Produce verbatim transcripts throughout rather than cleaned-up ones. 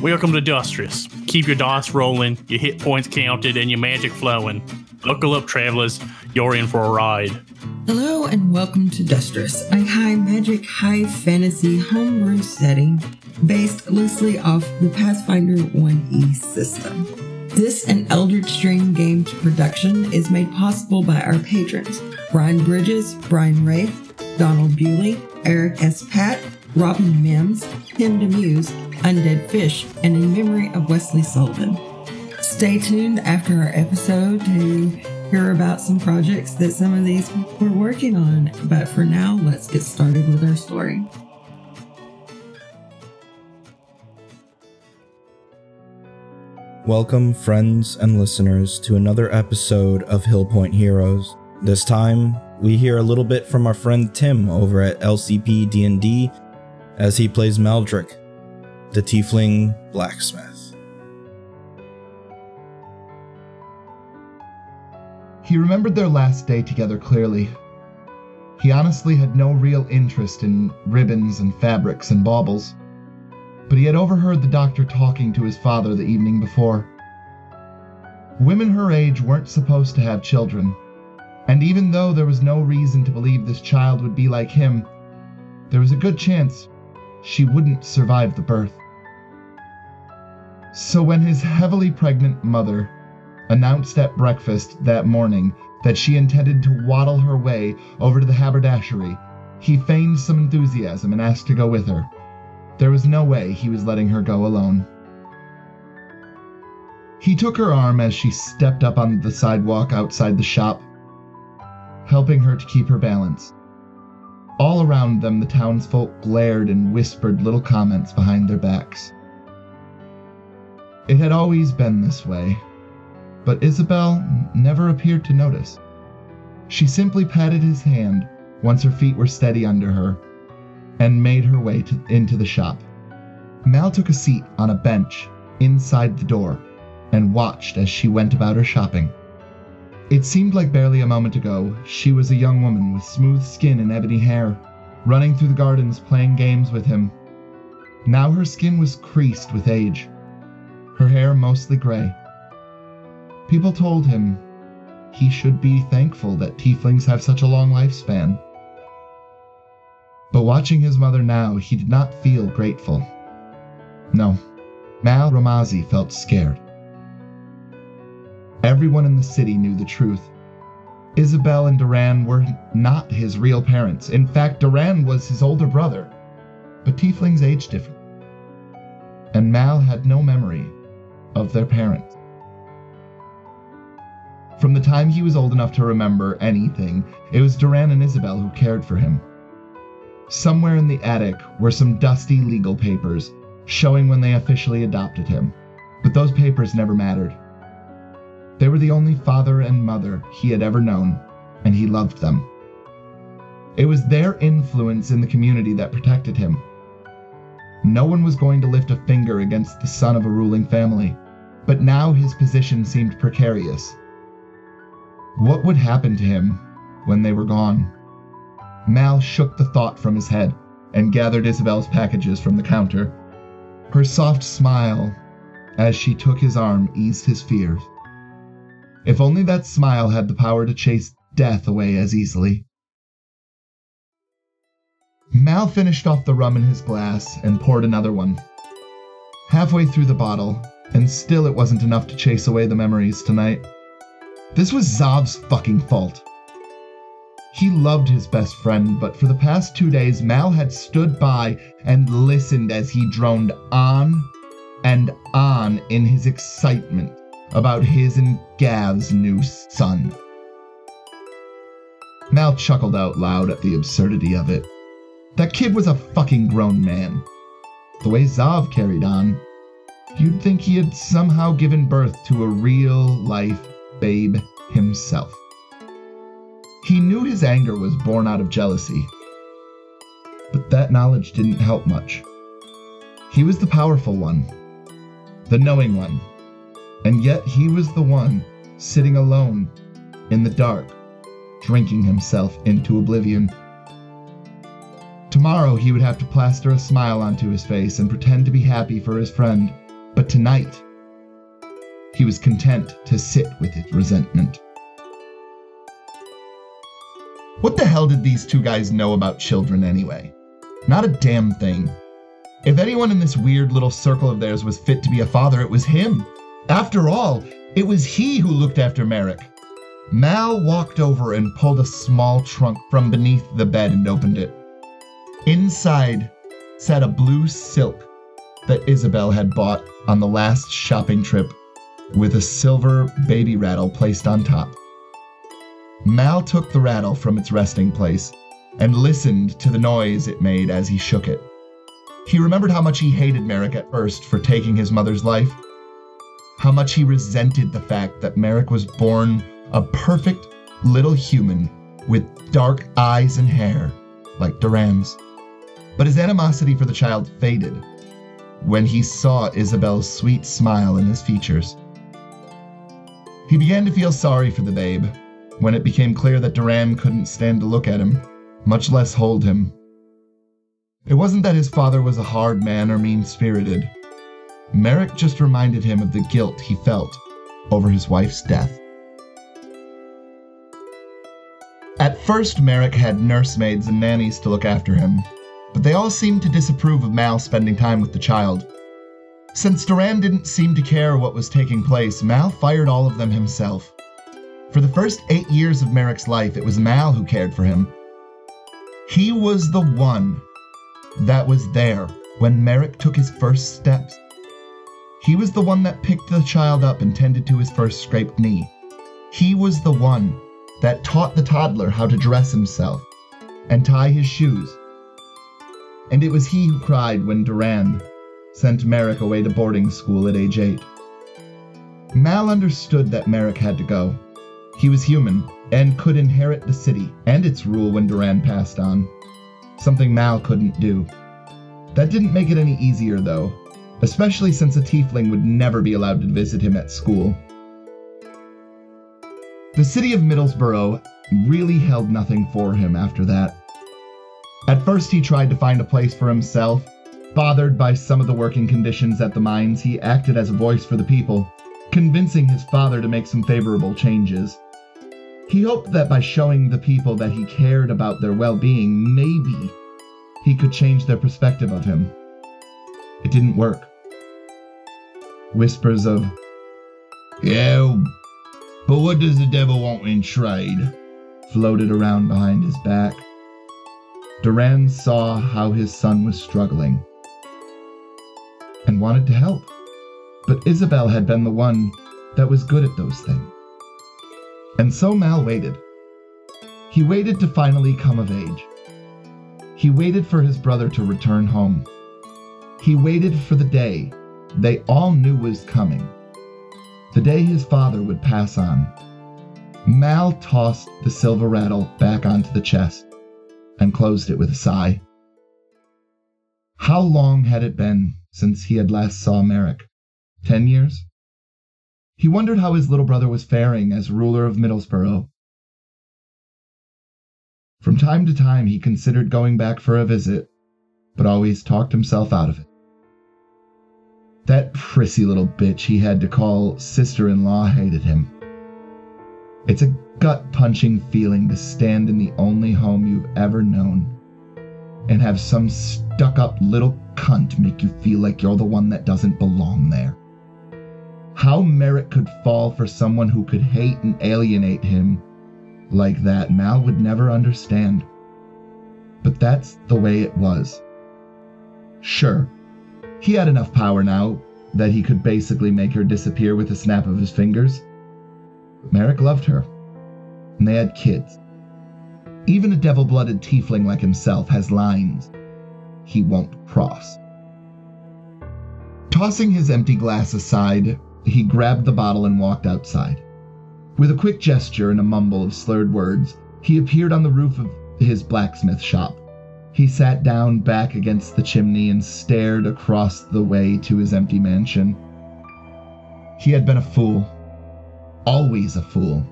Welcome to Dustris. Keep your dice rolling, your hit points counted, and your magic flowing. Buckle up, travelers. You're in for a ride. Hello, and welcome to Dustris, a high-magic, high-fantasy homebrew setting based loosely off the Pathfinder one E system. This and Elder Stream Games production is made possible by our patrons, Brian Bridges, Brian Wraith, Donald Bewley, Eric S. Pat, Robin Mims, Tim DeMuse, Undead Fish, and in memory of Wesley Sullivan. Stay tuned after our episode to hear about some projects that some of these we're working on, but for now, let's get started with our story. Welcome, friends and listeners, to another episode of Hill Point Heroes. This time, we hear a little bit from our friend Tim over at L C P D and D as he plays Maldrick, the tiefling blacksmith. He remembered their last day together clearly. He honestly had no real interest in ribbons and fabrics and baubles, but he had overheard the doctor talking to his father the evening before. Women her age weren't supposed to have children, and even though there was no reason to believe this child would be like him, there was a good chance she wouldn't survive the birth. So when his heavily pregnant mother announced at breakfast that morning that she intended to waddle her way over to the haberdashery, he feigned some enthusiasm and asked to go with her. There was no way he was letting her go alone. He took her arm as she stepped up on the sidewalk outside the shop, helping her to keep her balance. All around them, the townsfolk glared and whispered little comments behind their backs. It had always been this way, but Isabel never appeared to notice. She simply patted his hand once her feet were steady under her and made her way to, into the shop. Mal took a seat on a bench inside the door and watched as she went about her shopping. It seemed like barely a moment ago, she was a young woman with smooth skin and ebony hair, running through the gardens playing games with him. Now her skin was creased with age, her hair mostly gray. People told him he should be thankful that tieflings have such a long lifespan. But watching his mother now, he did not feel grateful. No, Mal Ramazi felt scared. Everyone in the city knew the truth. Isabel and Duran were not his real parents. In fact, Duran was his older brother. But tieflings age different. And Mal had no memory of their parents. From the time he was old enough to remember anything, it was Duran and Isabel who cared for him. Somewhere in the attic were some dusty legal papers showing when they officially adopted him. But those papers never mattered. They were the only father and mother he had ever known, and he loved them. It was their influence in the community that protected him. No one was going to lift a finger against the son of a ruling family, but now his position seemed precarious. What would happen to him when they were gone? Mal shook the thought from his head and gathered Isabel's packages from the counter. Her soft smile as she took his arm eased his fears. If only that smile had the power to chase death away as easily. Mal finished off the rum in his glass and poured another one. Halfway through the bottle, and still it wasn't enough to chase away the memories tonight. This was Zav's fucking fault. He loved his best friend, but for the past two days, Mal had stood by and listened as he droned on and on in his excitement about his and Gav's new son. Mal chuckled out loud at the absurdity of it. That kid was a fucking grown man. The way Zav carried on, you'd think he had somehow given birth to a real-life babe himself. He knew his anger was born out of jealousy, but that knowledge didn't help much. He was the powerful one, the knowing one, and yet he was the one sitting alone in the dark, drinking himself into oblivion. Tomorrow he would have to plaster a smile onto his face and pretend to be happy for his friend, But tonight, he was content to sit with his resentment. What the hell did these two guys know about children anyway? Not a damn thing. If anyone in this weird little circle of theirs was fit to be a father, it was him. After all, it was he who looked after Merrick. Mal walked over and pulled a small trunk from beneath the bed and opened it. Inside sat a blue silk that Isabel had bought on the last shopping trip, with a silver baby rattle placed on top. Mal took the rattle from its resting place and listened to the noise it made as he shook it. He remembered how much he hated Merrick at first for taking his mother's life, how much he resented the fact that Merrick was born a perfect little human with dark eyes and hair, like Duran's. But his animosity for the child faded when he saw Isabel's sweet smile in his features. He began to feel sorry for the babe when it became clear that Duran couldn't stand to look at him, much less hold him. It wasn't that his father was a hard man or mean-spirited. Merrick just reminded him of the guilt he felt over his wife's death. At first, Merrick had nursemaids and nannies to look after him, but they all seemed to disapprove of Mal spending time with the child. Since Duran didn't seem to care what was taking place, Mal fired all of them himself. For the first eight years of Merrick's life, it was Mal who cared for him. He was the one that was there when Merrick took his first steps. He was the one that picked the child up and tended to his first scraped knee. He was the one that taught the toddler how to dress himself and tie his shoes. And it was he who cried when Duran sent Merrick away to boarding school at age eight. Mal understood that Merrick had to go. He was human and could inherit the city and its rule when Duran passed on, something Mal couldn't do. That didn't make it any easier, though, especially since a tiefling would never be allowed to visit him at school. The city of Middlesbrough really held nothing for him after that. At first, he tried to find a place for himself. Bothered by some of the working conditions at the mines, he acted as a voice for the people, convincing his father to make some favorable changes. He hoped that by showing the people that he cared about their well-being, maybe he could change their perspective of him. It didn't work. Whispers of, "Yeah, but what does the devil want in trade?" floated around behind his back. Duran saw how his son was struggling and wanted to help, but Isabel had been the one that was good at those things. And so Mal waited. He waited to finally come of age. He waited for his brother to return home. He waited for the day they all knew was coming, the day his father would pass on. Mal tossed the silver rattle back onto the chest and closed it with a sigh. How long had it been since he had last saw Merrick? Ten years? He wondered how his little brother was faring as ruler of Middlesbrough. From time to time, he considered going back for a visit, but always talked himself out of it. That prissy little bitch he had to call sister-in-law hated him. It's a gut-punching feeling to stand in the only home you've ever known and have some stuck-up little cunt make you feel like you're the one that doesn't belong there. How Merrick could fall for someone who could hate and alienate him like that, Mal would never understand. But that's the way it was. Sure, he had enough power now that he could basically make her disappear with a snap of his fingers. But Merrick loved her, and they had kids. Even a devil-blooded tiefling like himself has lines he won't cross. Tossing his empty glass aside, he grabbed the bottle and walked outside. With a quick gesture and a mumble of slurred words, he appeared on the roof of his blacksmith shop. He sat down back against the chimney and stared across the way to his empty mansion. He had been a fool. Always a fool.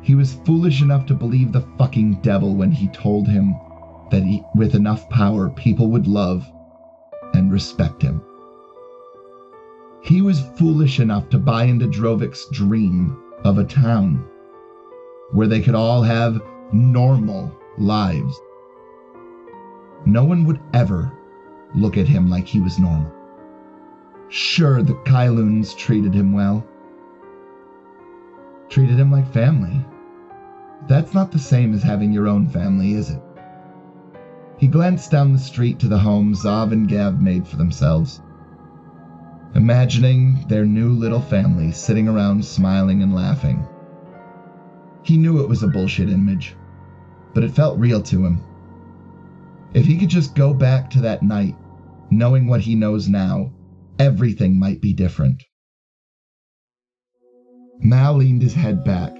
He was foolish enough to believe the fucking devil when he told him that he, with enough power, people would love and respect him. he was foolish enough to buy into Drovik's dream of a town where they could all have normal lives. No one would ever look at him like he was normal. Sure, the Kyluns treated him well. Treated him like family. That's not the same as having your own family, is it? He glanced down the street to the home Zav and Gav made for themselves, imagining their new little family sitting around smiling and laughing. He knew it was a bullshit image, but it felt real to him. If he could just go back to that night, knowing what he knows now, everything might be different. Mal leaned his head back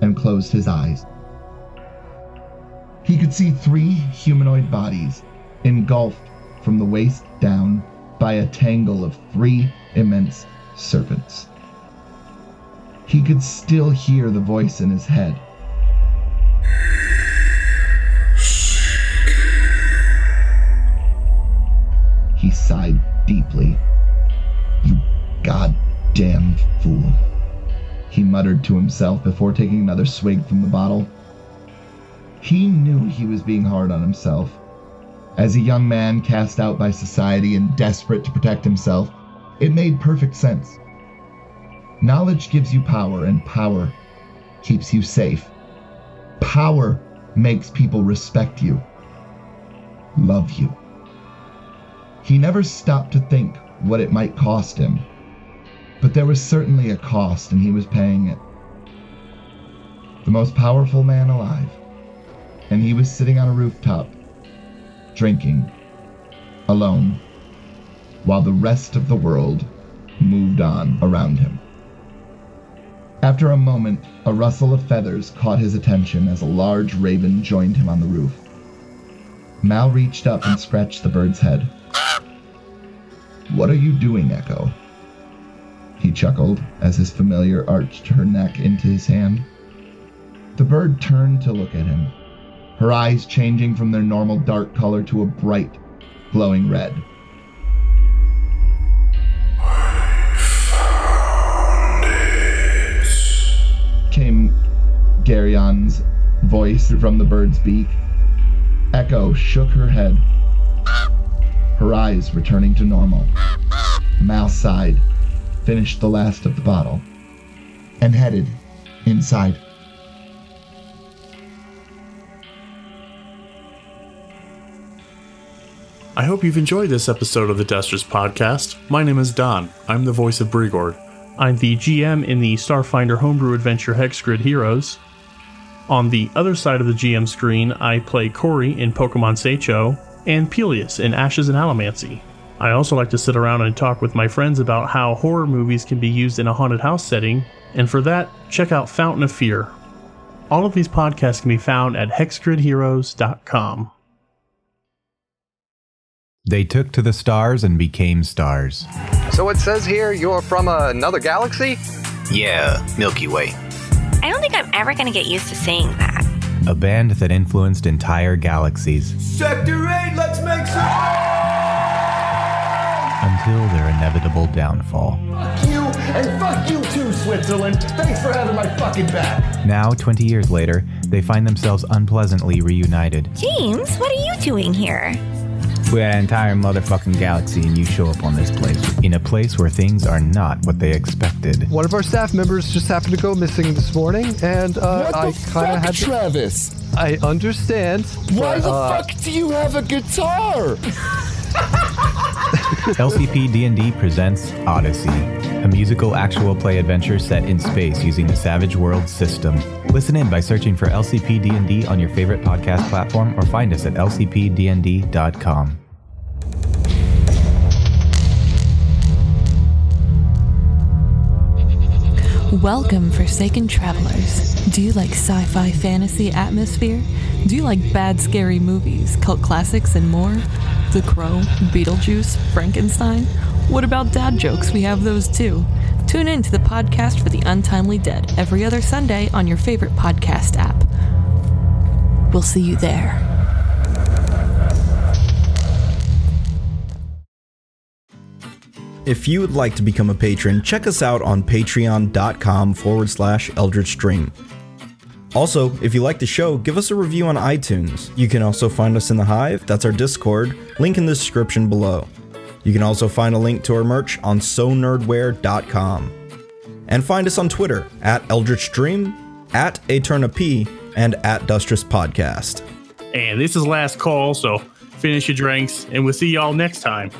and closed his eyes. He could see three humanoid bodies engulfed from the waist down by a tangle of three immense serpents. He could still hear the voice in his head. He sighed deeply. "You goddamn fool," he muttered to himself before taking another swig from the bottle. He knew he was being hard on himself. As a young man cast out by society and desperate to protect himself, it made perfect sense. Knowledge gives you power, and power keeps you safe. Power makes people respect you, love you. He never stopped to think what it might cost him, but there was certainly a cost, and he was paying it. The most powerful man alive. And he was sitting on a rooftop, drinking, alone, while the rest of the world moved on around him. After a moment, a rustle of feathers caught his attention as a large raven joined him on the roof. Mal reached up and scratched the bird's head. "What are you doing, Echo?" he chuckled as his familiar arched her neck into his hand. The bird turned to look at him, her eyes changing from their normal dark color to a bright, glowing red. "I found it," came Garion's voice from the bird's beak. Echo shook her head, her eyes returning to normal. Mal sighed, finished the last of the bottle, and headed inside. I hope you've enjoyed this episode of the Dustris podcast. My name is Don. I'm the voice of Brigord. I'm the G M in the Starfinder homebrew adventure Hexgrid Heroes. On the other side of the G M screen, I play Corey in Pokemon Seicho and Peleus in Ashes and Allomancy. I also like to sit around and talk with my friends about how horror movies can be used in a haunted house setting, and for that, check out Fountain of Fear. All of these podcasts can be found at hexgrid heroes dot com. They took to the stars and became stars. So it says here you're from uh, another galaxy? Yeah, Milky Way. I don't think I'm ever going to get used to saying that. A band that influenced entire galaxies. Sector eight, let's make some noise! Until their inevitable downfall. Fuck you, and fuck you too, Switzerland. Thanks for having my fucking back. Now, twenty years later, they find themselves unpleasantly reunited. James, what are you doing here? We're an entire motherfucking galaxy and you show up on this place. In a place where things are not what they expected. One of our staff members just happened to go missing this morning, and uh, I kind of had to... Travis? I understand. Why but, the uh, fuck do you have a guitar? L C P D and D presents Odyssey, a musical actual play adventure set in space using the Savage World system. Listen in by searching for L C P D and D on your favorite podcast platform or find us at l c p d n d dot com. Welcome, Forsaken Travelers. Do you like sci-fi fantasy atmosphere? Do you like bad scary movies, cult classics, and more? The Crow, Beetlejuice, Frankenstein? What about dad jokes? We have those too. Tune in to the podcast for the Untimely Dead every other Sunday on your favorite podcast app. We'll see you there. If you would like to become a patron, check us out on patreon.com forward slash Eldritch Stream. Also, if you like the show, give us a review on iTunes. You can also find us in the Hive, that's our Discord, link in the description below. You can also find a link to our merch on so nerdware dot com. And find us on Twitter, at Eldritch Stream, at Aeternap, and at Dustris Podcast. And this is last call, so finish your drinks, and we'll see y'all next time.